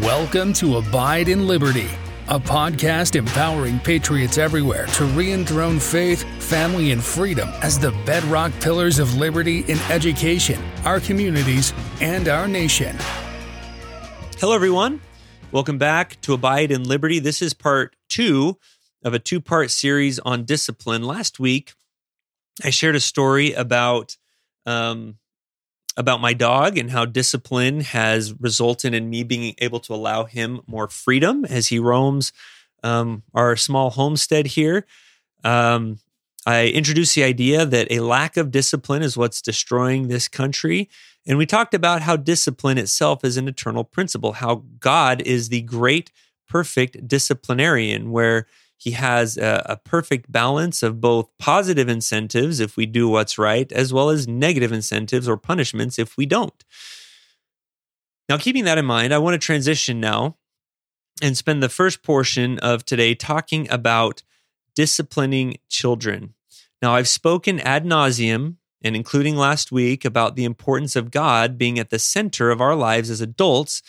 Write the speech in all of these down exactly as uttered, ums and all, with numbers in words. Welcome to Abide in Liberty, a podcast empowering patriots everywhere to re-enthrone faith, family, and freedom as the bedrock pillars of liberty in education, our communities, and our nation. Hello, everyone. Welcome back to Abide in Liberty. This is part two of a two-part series on discipline. Last week, I shared a story about um, about my dog and how discipline has resulted in me being able to allow him more freedom as he roams um, our small homestead here. Um, I introduced the idea that a lack of discipline is what's destroying this country. And we talked about how discipline itself is an eternal principle, how God is the great, perfect disciplinarian, where He has a, a perfect balance of both positive incentives if we do what's right, as well as negative incentives or punishments if we don't. Now, keeping that in mind, I want to transition now and spend the first portion of today talking about disciplining children. Now, I've spoken ad nauseum, and including last week, about the importance of God being at the center of our lives as adults,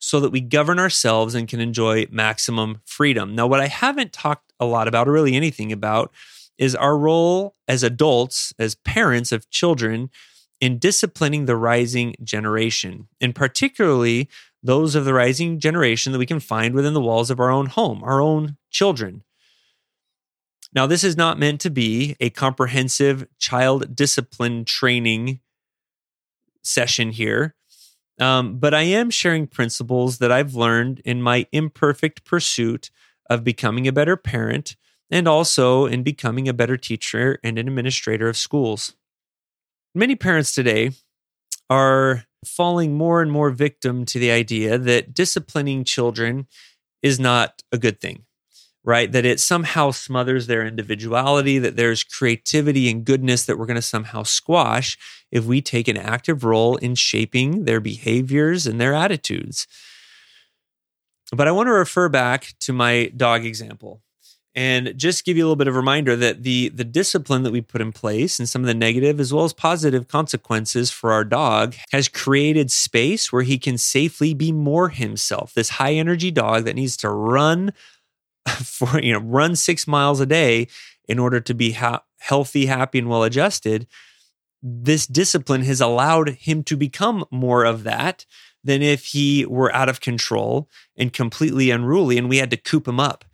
so that we govern ourselves and can enjoy maximum freedom. Now, what I haven't talked a lot about, or really anything about, is our role as adults, as parents of children, in disciplining the rising generation, and particularly those of the rising generation that we can find within the walls of our own home, our own children. Now, this is not meant to be a comprehensive child discipline training session here. Um, but I am sharing principles that I've learned in my imperfect pursuit of becoming a better parent, and also in becoming a better teacher and an administrator of schools. Many parents today are falling more and more victim to the idea that disciplining children is not a good thing, right? That it somehow smothers their individuality, that there's creativity and goodness that we're going to somehow squash if we take an active role in shaping their behaviors and their attitudes. But I want to refer back to my dog example and just give you a little bit of a reminder that the, the discipline that we put in place and some of the negative as well as positive consequences for our dog has created space where he can safely be more himself. This high energy dog that needs to run for you know, run six miles a day in order to be ha- healthy, happy, and well-adjusted. This discipline has allowed him to become more of that than if he were out of control and completely unruly, and we had to coop him up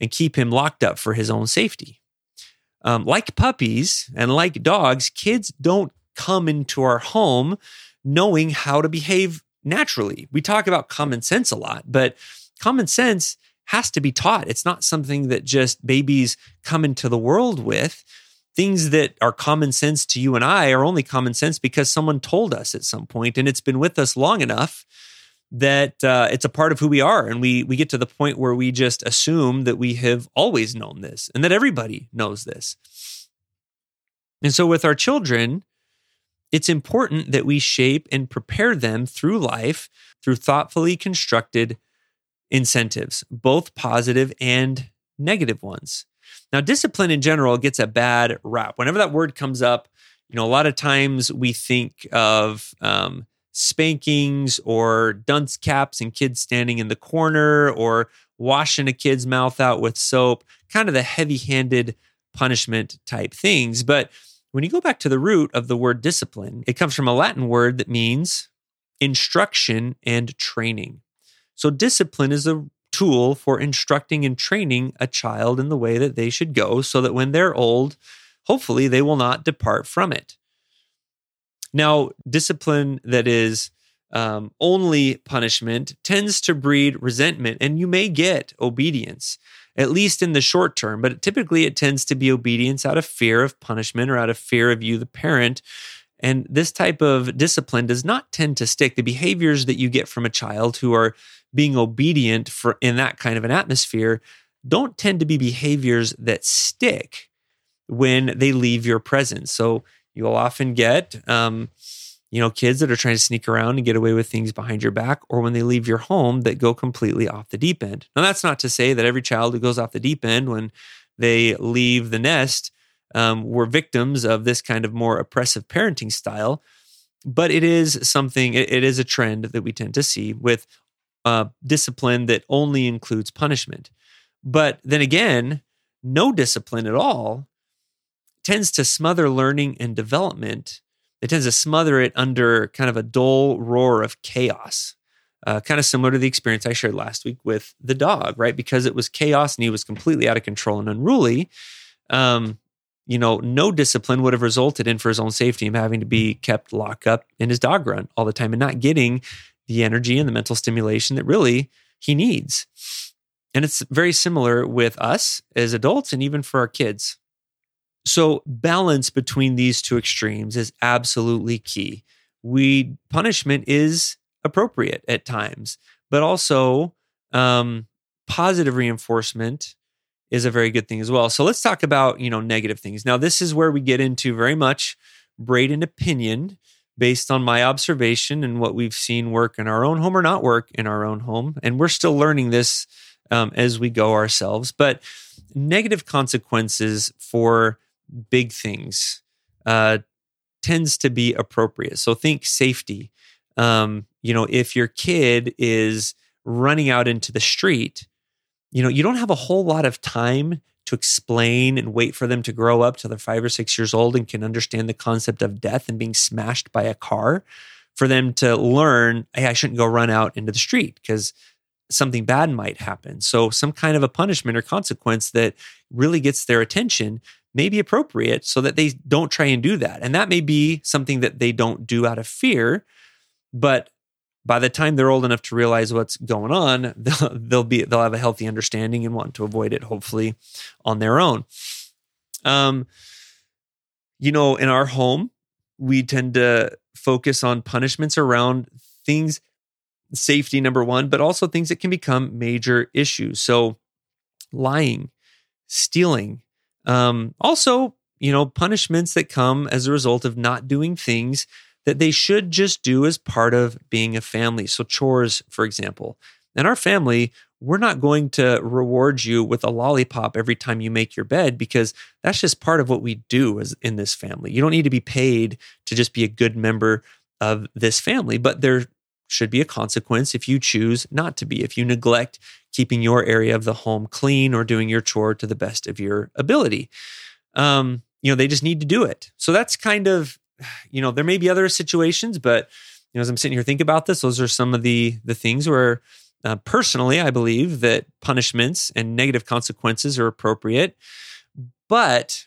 and keep him locked up for his own safety. Um, like puppies and like dogs, kids don't come into our home knowing how to behave naturally. We talk about common sense a lot, but common sense has to be taught. It's not something that just babies come into the world with. Things that are common sense to you and I are only common sense because someone told us at some point, and it's been with us long enough that uh, it's a part of who we are. And we we get to the point where we just assume that we have always known this and that everybody knows this. And so with our children, it's important that we shape and prepare them through life, through thoughtfully constructed incentives, both positive and negative ones. Now, discipline in general gets a bad rap. Whenever that word comes up, you know, a lot of times we think of um, spankings or dunce caps and kids standing in the corner or washing a kid's mouth out with soap, kind of the heavy-handed punishment type things. But when you go back to the root of the word discipline, it comes from a Latin word that means instruction and training. So discipline is a tool for instructing and training a child in the way that they should go so that when they're old, hopefully they will not depart from it. Now, discipline that is um, only punishment tends to breed resentment, and you may get obedience, at least in the short term, but typically it tends to be obedience out of fear of punishment or out of fear of you, the parent. And this type of discipline does not tend to stick. The behaviors that you get from a child who are being obedient for in that kind of an atmosphere don't tend to be behaviors that stick when they leave your presence. So you'll often get, um, you know, kids that are trying to sneak around and get away with things behind your back, or when they leave your home, that go completely off the deep end. Now, that's not to say that every child who goes off the deep end when they leave the nest Um, were victims of this kind of more oppressive parenting style, but it is something, it, it is a trend that we tend to see with uh, discipline that only includes punishment. But then again, no discipline at all tends to smother learning and development. It tends to smother it under kind of a dull roar of chaos, uh, kind of similar to the experience I shared last week with the dog, right? Because it was chaos and he was completely out of control and unruly. Um, you know, no discipline would have resulted in, for his own safety, him having to be kept locked up in his dog run all the time and not getting the energy and the mental stimulation that really he needs. And it's very similar with us as adults and even for our kids. So balance between these two extremes is absolutely key. We punishment is appropriate at times, but also um, positive reinforcement is a very good thing as well. So let's talk about, you know, negative things. Now, this is where we get into very much braid and opinion based on my observation and what we've seen work in our own home or not work in our own home. And we're still learning this um, as we go ourselves. But negative consequences for big things uh, tends to be appropriate. So think safety. Um, you know, if your kid is running out into the street, you know, you don't have a whole lot of time to explain and wait for them to grow up till they're five or six years old and can understand the concept of death and being smashed by a car, for them to learn, hey, I shouldn't go run out into the street because something bad might happen. So some kind of a punishment or consequence that really gets their attention may be appropriate so that they don't try and do that. And that may be something that they don't do out of fear, but by the time they're old enough to realize what's going on, they'll, they'll be they'll have a healthy understanding and want to avoid it, hopefully, on their own. Um, you know, in our home, we tend to focus on punishments around things, safety number one, but also things that can become major issues. So, lying, stealing, um, also, you know, punishments that come as a result of not doing things that they should just do as part of being a family. So chores, for example. In our family, we're not going to reward you with a lollipop every time you make your bed because that's just part of what we do as in this family. You don't need to be paid to just be a good member of this family, but there should be a consequence if you choose not to be, if you neglect keeping your area of the home clean or doing your chore to the best of your ability. Um, you know, they just need to do it. So that's kind of, you know, there may be other situations, but you know, as I'm sitting here thinking about this, those are some of the the things where uh, personally, I believe that punishments and negative consequences are appropriate, but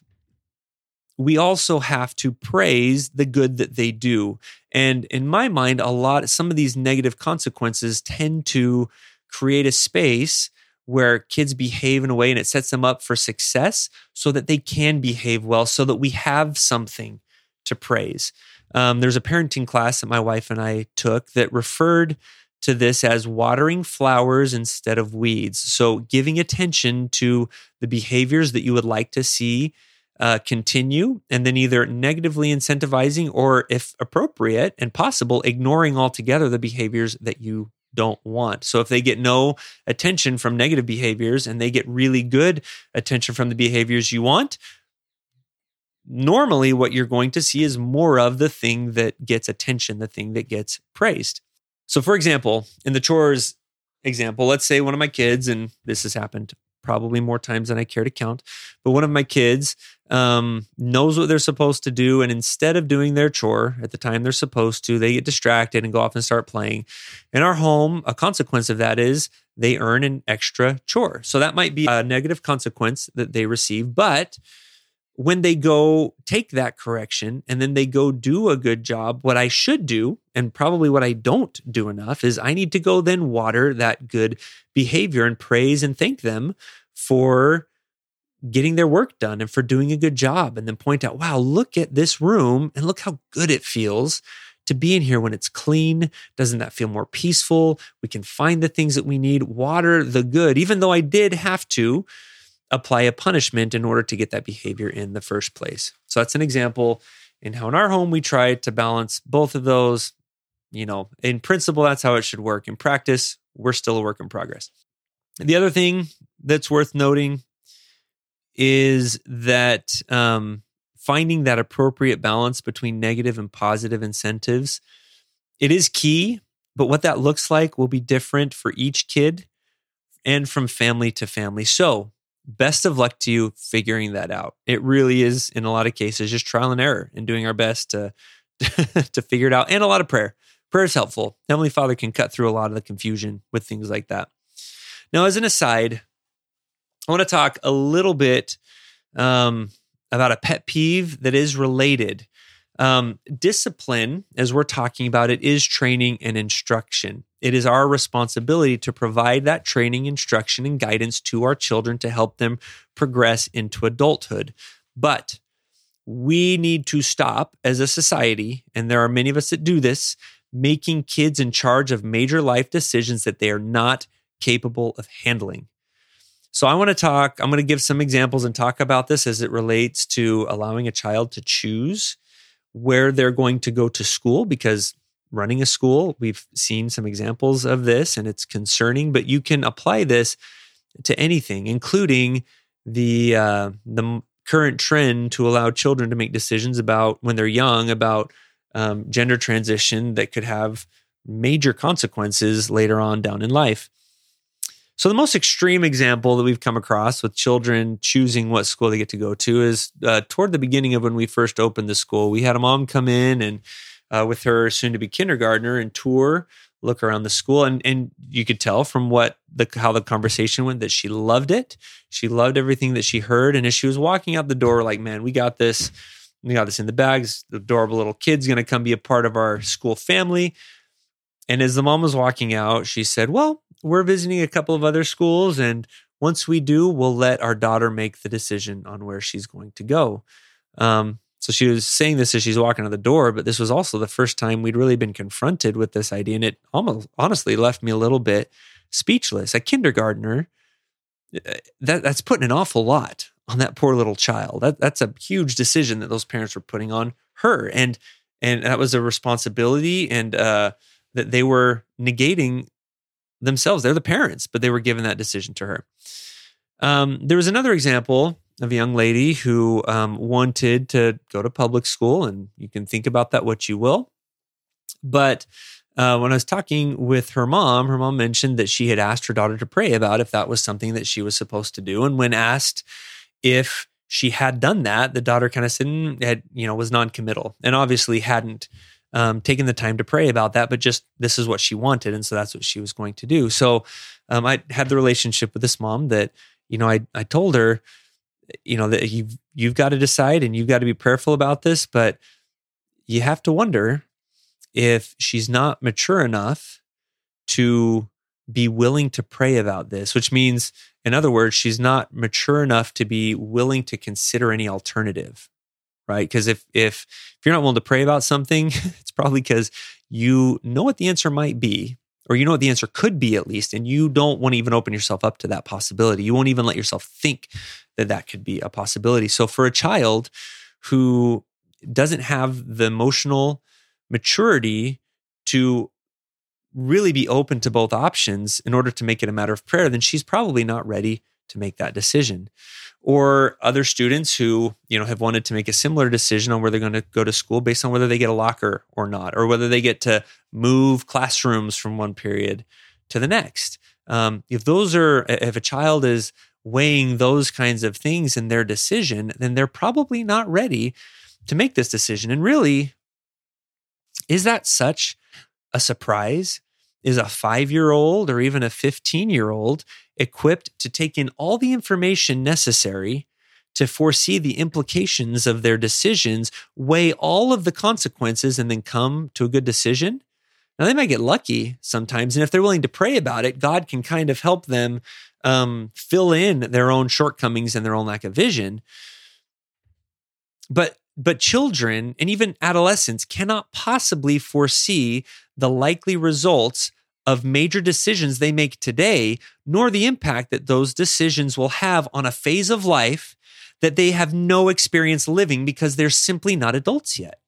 we also have to praise the good that they do. And in my mind, a lot, some of these negative consequences tend to create a space where kids behave in a way and it sets them up for success so that they can behave well, so that we have something to praise. Um, there's a parenting class that my wife and I took that referred to this as watering flowers instead of weeds. So giving attention to the behaviors that you would like to see uh, continue, and then either negatively incentivizing or, if appropriate and possible, ignoring altogether the behaviors that you don't want. So if they get no attention from negative behaviors and they get really good attention from the behaviors you want, normally, what you're going to see is more of the thing that gets attention, the thing that gets praised. So, for example, in the chores example, let's say one of my kids, and this has happened probably more times than I care to count, but one of my kids um, knows what they're supposed to do. And instead of doing their chore at the time they're supposed to, they get distracted and go off and start playing. In our home, a consequence of that is they earn an extra chore. So, that might be a negative consequence that they receive, but when they go take that correction and then they go do a good job, what I should do, and probably what I don't do enough, is I need to go then water that good behavior and praise and thank them for getting their work done and for doing a good job. And then point out, wow, look at this room and look how good it feels to be in here when it's clean. Doesn't that feel more peaceful? We can find the things that we need, water the good, even though I did have to apply a punishment in order to get that behavior in the first place. So that's an example in how in our home, we try to balance both of those. You know, in principle, that's how it should work. In practice, we're still a work in progress. The other thing that's worth noting is that um, finding that appropriate balance between negative and positive incentives, it is key But what that looks like will be different for each kid and from family to family. So best of luck to you figuring that out. It really is, in a lot of cases, just trial and error and doing our best to to figure it out, and a lot of prayer. Prayer is helpful. Heavenly Father can cut through a lot of the confusion with things like that. Now, as an aside, I want to talk a little bit um, about a pet peeve that is related. Um, discipline, as we're talking about it, is training and instruction. It is our responsibility to provide that training, instruction, and guidance to our children to help them progress into adulthood. But we need to stop as a society, and there are many of us that do this, making kids in charge of major life decisions that they are not capable of handling. So I want to talk, I'm going to give some examples and talk about this as it relates to allowing a child to choose where they're going to go to school, because running a school, we've seen some examples of this and it's concerning, but you can apply this to anything, including the uh, the current trend to allow children to make decisions about, when they're young, about um, gender transition that could have major consequences later on down in life. So the most extreme example that we've come across with children choosing what school they get to go to is uh, toward the beginning of when we first opened the school. We had a mom come in and uh, with her soon-to-be kindergartner and tour, look around the school. And, and you could tell from what the how the conversation went that she loved it. She loved everything that she heard. And as she was walking out the door, we're like, man, we got this. We got this in the bags. The adorable little kid's going to come be a part of our school family. And as the mom was walking out, she said, well, we're visiting a couple of other schools. And once we do, we'll let our daughter make the decision on where she's going to go. Um, So she was saying this as she's walking out the door, but this was also the first time we'd really been confronted with this idea. And it almost honestly left me a little bit speechless. A kindergartner, that, that's putting an awful lot on that poor little child. That, that's a huge decision that those parents were putting on her. And and that was a responsibility, and uh, that they were negating themselves. They're the parents, but they were giving that decision to her. Um, there was another example of a young lady who um, wanted to go to public school, and you can think about that what you will. But uh, when I was talking with her mom, her mom mentioned that she had asked her daughter to pray about if that was something that she was supposed to do. And when asked if she had done that, the daughter kind of said, mm, had, you know, was non-committal, and obviously hadn't um, taken the time to pray about that, but just this is what she wanted. And so that's what she was going to do. So um, I had the relationship with this mom that, you know, I I told her, you know, that you've, you've got to decide and you've got to be prayerful about this, but you have to wonder if she's not mature enough to be willing to pray about this, which means, in other words, she's not mature enough to be willing to consider any alternative, right? Because if, if, if you're not willing to pray about something, it's probably because you know what the answer might be, or you know what the answer could be at least, and you don't want to even open yourself up to that possibility. You won't even let yourself think that that could be a possibility. So for a child who doesn't have the emotional maturity to really be open to both options in order to make it a matter of prayer, then she's probably not ready to make that decision. Or other students who, you know, have wanted to make a similar decision on where they're going to go to school based on whether they get a locker or not, or whether they get to move classrooms from one period to the next. Um, if those are, if a child is weighing those kinds of things in their decision, then they're probably not ready to make this decision. And really, is that such a surprise? Is a five-year-old or even a fifteen-year-old equipped to take in all the information necessary to foresee the implications of their decisions, weigh all of the consequences, and then come to a good decision? Now, they might get lucky sometimes, and if they're willing to pray about it, God can kind of help them um, fill in their own shortcomings and their own lack of vision. But But children and even adolescents cannot possibly foresee the likely results of major decisions they make today, nor the impact that those decisions will have on a phase of life that they have no experience living because they're simply not adults yet.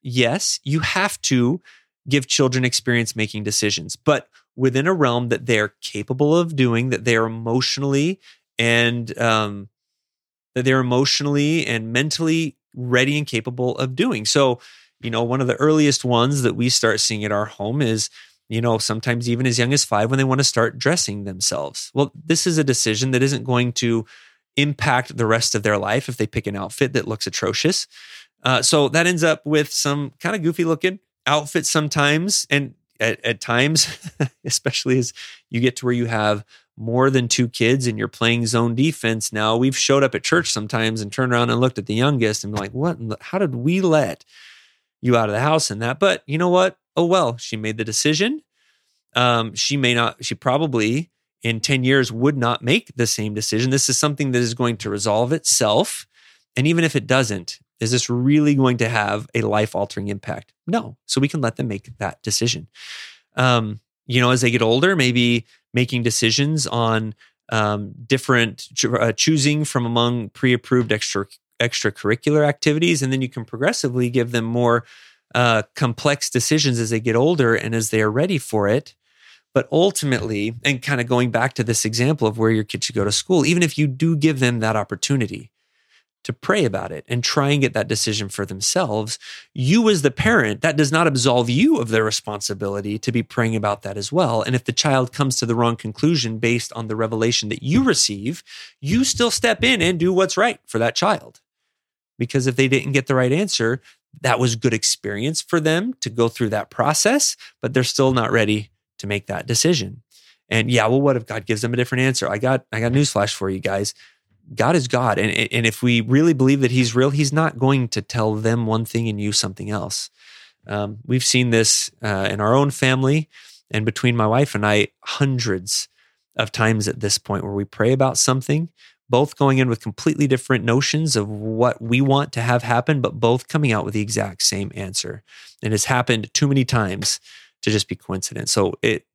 Yes, you have to give children experience making decisions, but within a realm that they're capable of doing, that they are emotionally and, um, that they're emotionally and mentally ready and capable of doing. So you know, one of the earliest ones that we start seeing at our home is, you know, sometimes even as young as five when they want to start dressing themselves. Well, this is a decision that isn't going to impact the rest of their life if they pick an outfit that looks atrocious. Uh, so that ends up with some kind of goofy looking outfits sometimes. And at, at times, especially as you get to where you have more than two kids and you're playing zone defense. Now we've showed up at church sometimes and turned around and looked at the youngest and been like, what, how did we let you out of the house and that? But you know what? Oh, well, she made the decision. Um, she may not, she probably in ten years would not make the same decision. This is something that is going to resolve itself. And even if it doesn't, is this really going to have a life-altering impact? No. So we can let them make that decision. Um, you know, as they get older, maybe making decisions on um, different, uh, choosing from among pre-approved extra extracurricular activities. And then you can progressively give them more uh, complex decisions as they get older and as they are ready for it. But ultimately, and kind of going back to this example of where your kids should go to school, even if you do give them that opportunity to pray about it and try and get that decision for themselves, you as the parent, that does not absolve you of their responsibility to be praying about that as well. And if the child comes to the wrong conclusion based on the revelation that you receive, you still step in and do what's right for that child. Because if they didn't get the right answer, that was good experience for them to go through that process, but they're still not ready to make that decision. And yeah, well, what if God gives them a different answer? I got, I got newsflash for you guys. God is God. And, and if we really believe that he's real, he's not going to tell them one thing and you something else. Um, we've seen this uh, in our own family and between my wife and I hundreds of times at this point where we pray about something, both going in with completely different notions of what we want to have happen, but both coming out with the exact same answer. And it's happened too many times to just be coincidence. So it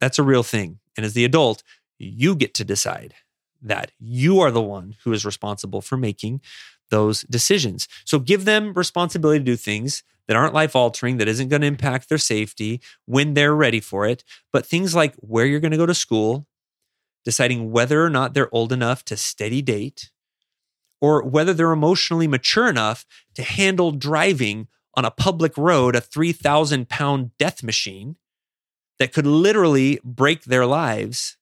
that's a real thing. And as the adult, you get to decide that you are the one who is responsible for making those decisions. So give them responsibility to do things that aren't life-altering, that isn't going to impact their safety when they're ready for it. But things like where you're going to go to school, deciding whether or not they're old enough to steady date, or whether they're emotionally mature enough to handle driving on a public road, a three thousand pound death machine that could literally break their lives.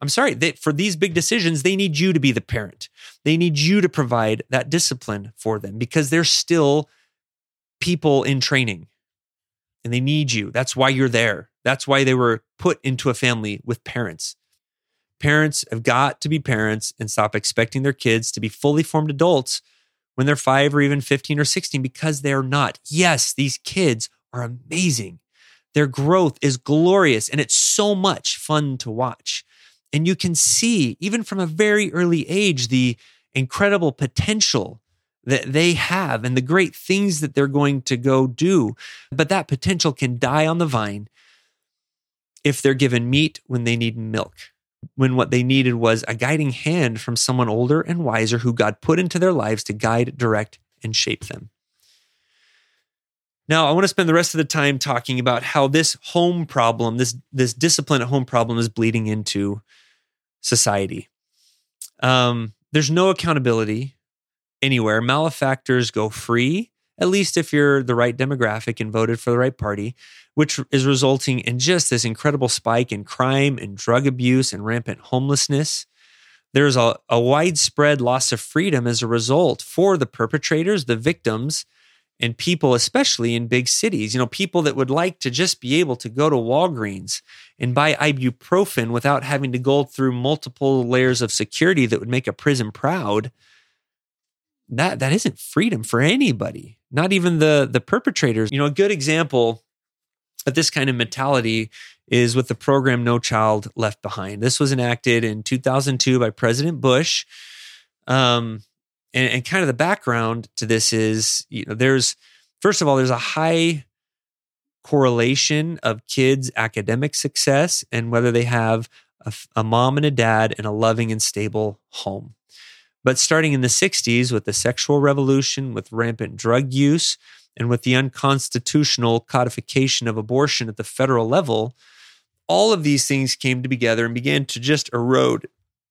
I'm sorry, they, for these big decisions, they need you to be the parent. They need you to provide that discipline for them because they're still people in training and they need you. That's why you're there. That's why they were put into a family with parents. Parents have got to be parents and stop expecting their kids to be fully formed adults when they're five or even fifteen or sixteen because they're not. Yes, these kids are amazing. Their growth is glorious and it's so much fun to watch. And you can see, even from a very early age, the incredible potential that they have and the great things that they're going to go do. But that potential can die on the vine if they're given meat when they need milk, when what they needed was a guiding hand from someone older and wiser who God put into their lives to guide, direct, and shape them. Now, I want to spend the rest of the time talking about how this home problem, this, this discipline at home problem is bleeding into society. Um, there's no accountability anywhere. Malefactors go free, at least if you're the right demographic and voted for the right party, which is resulting in just this incredible spike in crime and drug abuse and rampant homelessness. There's a, a widespread loss of freedom as a result for the perpetrators, the victims, and people, especially in big cities, you know, people that would like to just be able to go to Walgreens and buy ibuprofen without having to go through multiple layers of security that would make a prison proud. That that isn't freedom for anybody, not even the, the perpetrators. You know, a good example of this kind of mentality is with the program No Child Left Behind. This was enacted in two thousand two by President Bush. Um, And, and kind of the background to this is, you know, there's, first of all, there's a high correlation of kids' academic success and whether they have a, a mom and a dad in a loving and stable home. But starting in the sixties with the sexual revolution, with rampant drug use, and with the unconstitutional codification of abortion at the federal level, all of these things came together and began to just erode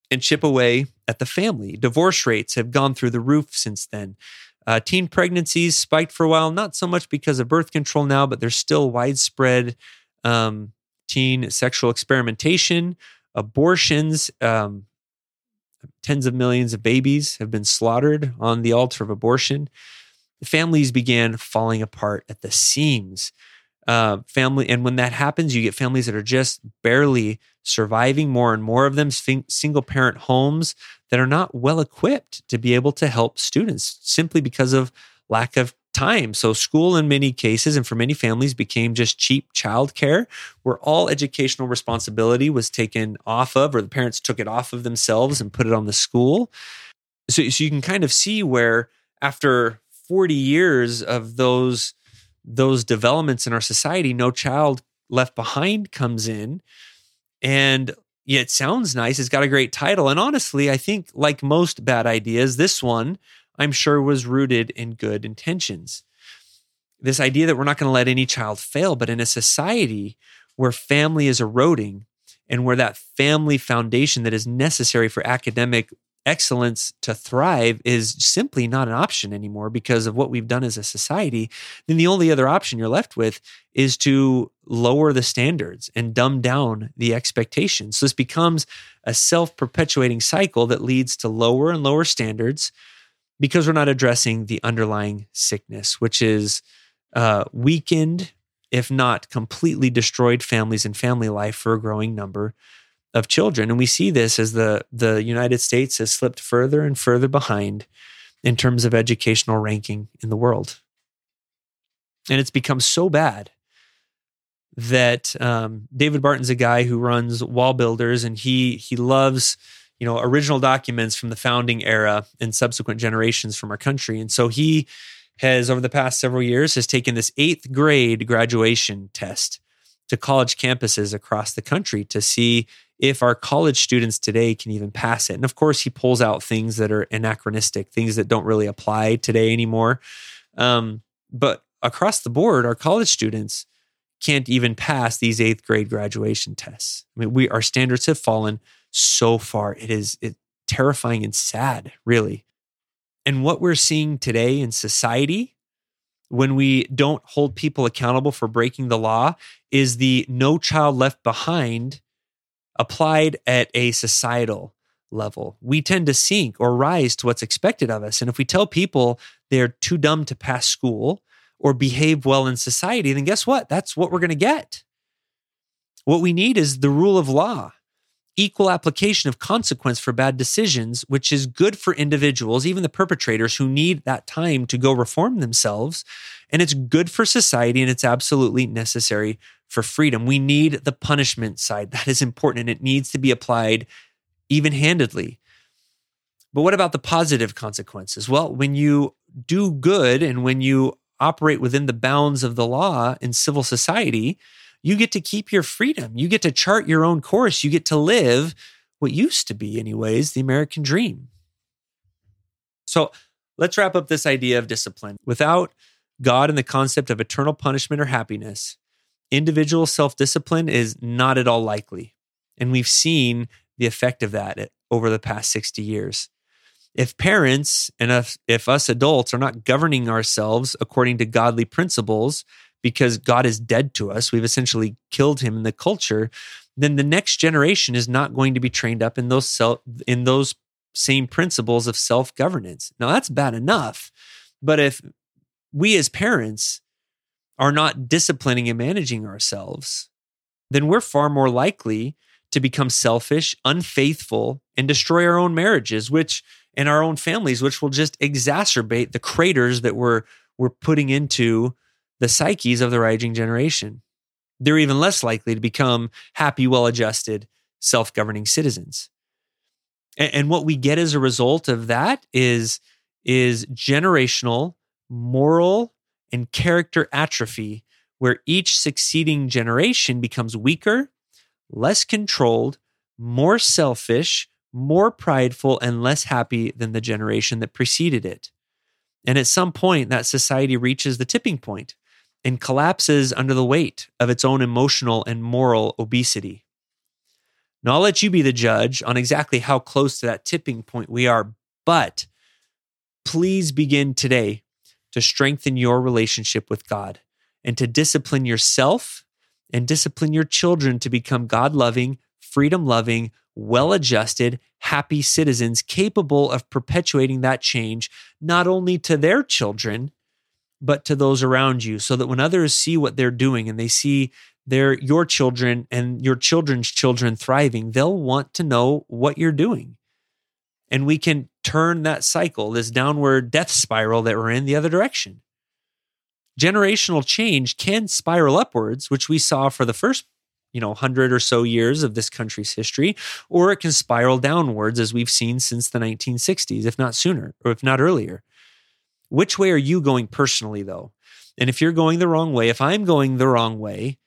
and chip away at the family. Divorce rates have gone through the roof since then. Uh, teen pregnancies spiked for a while, not so much because of birth control now, but there's still widespread um, teen sexual experimentation, abortions. Um, tens of millions of babies have been slaughtered on the altar of abortion. Families began falling apart at the seams. Uh, family, and when that happens, you get families that are just barely surviving, more and more of them, sing, single-parent homes that are not well-equipped to be able to help students simply because of lack of time. So school, in many cases, and for many families, became just cheap childcare, where all educational responsibility was taken off of, or the parents took it off of themselves and put it on the school. So, so you can kind of see where after forty years of those those developments in our society, No Child Left Behind comes in, and yeah, it sounds nice. It's got a great title. And honestly, I think like most bad ideas, this one I'm sure was rooted in good intentions. This idea that we're not going to let any child fail, but in a society where family is eroding and where that family foundation that is necessary for academic excellence to thrive is simply not an option anymore because of what we've done as a society, then the only other option you're left with is to lower the standards and dumb down the expectations. So this becomes a self-perpetuating cycle that leads to lower and lower standards because we're not addressing the underlying sickness, which is uh, weakened, if not completely destroyed, families and family life for a growing number of children. And we see this as the, the United States has slipped further and further behind in terms of educational ranking in the world. And it's become so bad that um, David Barton's a guy who runs Wall Builders, and he he loves, you know, original documents from the founding era and subsequent generations from our country. And so he has, over the past several years, has taken this eighth grade graduation test to college campuses across the country to see if our college students today can even pass it. And of course, he pulls out things that are anachronistic, things that don't really apply today anymore. Um, but across the board, our college students can't even pass these eighth grade graduation tests. I mean, we our standards have fallen so far. It is it, terrifying and sad, really. And what we're seeing today in society, when we don't hold people accountable for breaking the law, is the No Child Left Behind applied at a societal level. We tend to sink or rise to what's expected of us. And if we tell people they're too dumb to pass school or behave well in society, then guess what? That's what we're going to get. What we need is the rule of law, equal application of consequence for bad decisions, which is good for individuals, even the perpetrators who need that time to go reform themselves. And it's good for society, and it's absolutely necessary for freedom. We need the punishment side. That is important, and it needs to be applied even-handedly. But what about the positive consequences? Well, when you do good and when you operate within the bounds of the law in civil society, you get to keep your freedom. You get to chart your own course. You get to live what used to be, anyways, the American dream. So let's wrap up this idea of discipline. Without God and the concept of eternal punishment or happiness, individual self-discipline is not at all likely. And we've seen the effect of that over the past sixty years. If parents and if, if us adults are not governing ourselves according to godly principles, because God is dead to us, we've essentially killed him in the culture, then the next generation is not going to be trained up in those self, in those same principles of self-governance. Now, that's bad enough. But if we as parents are not disciplining and managing ourselves, then we're far more likely to become selfish, unfaithful, and destroy our own marriages, which and our own families, which will just exacerbate the craters that we're we're putting into the psyches of the rising generation. They're even less likely to become happy, well-adjusted, self-governing citizens. And, and what we get as a result of that is, is generational, moral, and character atrophy, where each succeeding generation becomes weaker, less controlled, more selfish, more prideful, and less happy than the generation that preceded it. And at some point, that society reaches the tipping point and collapses under the weight of its own emotional and moral obesity. Now, I'll let you be the judge on exactly how close to that tipping point we are, but Please begin today to strengthen your relationship with God and to discipline yourself and discipline your children to become God-loving, freedom-loving, well-adjusted, happy citizens capable of perpetuating that change, not only to their children, but to those around you, so that when others see what they're doing and they see their your children and your children's children thriving, they'll want to know what you're doing. And we can turn that cycle, this downward death spiral that we're in, the other direction. Generational change can spiral upwards, which we saw for the first you know, hundred or so years of this country's history, or it can spiral downwards as we've seen since the nineteen sixties, if not sooner, or if not earlier. Which way are you going personally, though? And if you're going the wrong way, if I'm going the wrong way,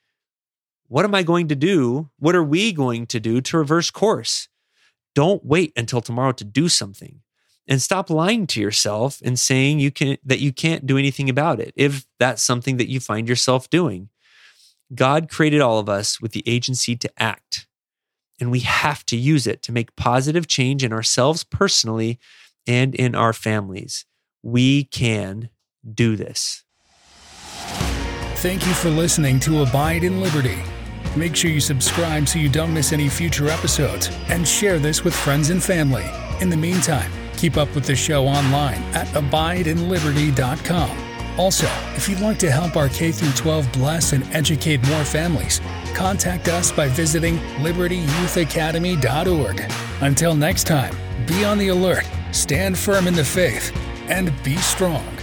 what am I going to do? What are we going to do to reverse course? Don't wait until tomorrow to do something. And stop lying to yourself and saying you can that you can't do anything about it if that's something that you find yourself doing. God created all of us with the agency to act, and we have to use it to make positive change in ourselves personally and in our families. We can do this. Thank you for listening to Abide in Liberty. Make sure you subscribe so you don't miss any future episodes, and share this with friends and family. In the meantime, keep up with the show online at abide in liberty dot com. Also, if you'd like to help our K through twelve bless and educate more families, contact us by visiting liberty youth academy dot org. Until next time, be on the alert, stand firm in the faith, and be strong.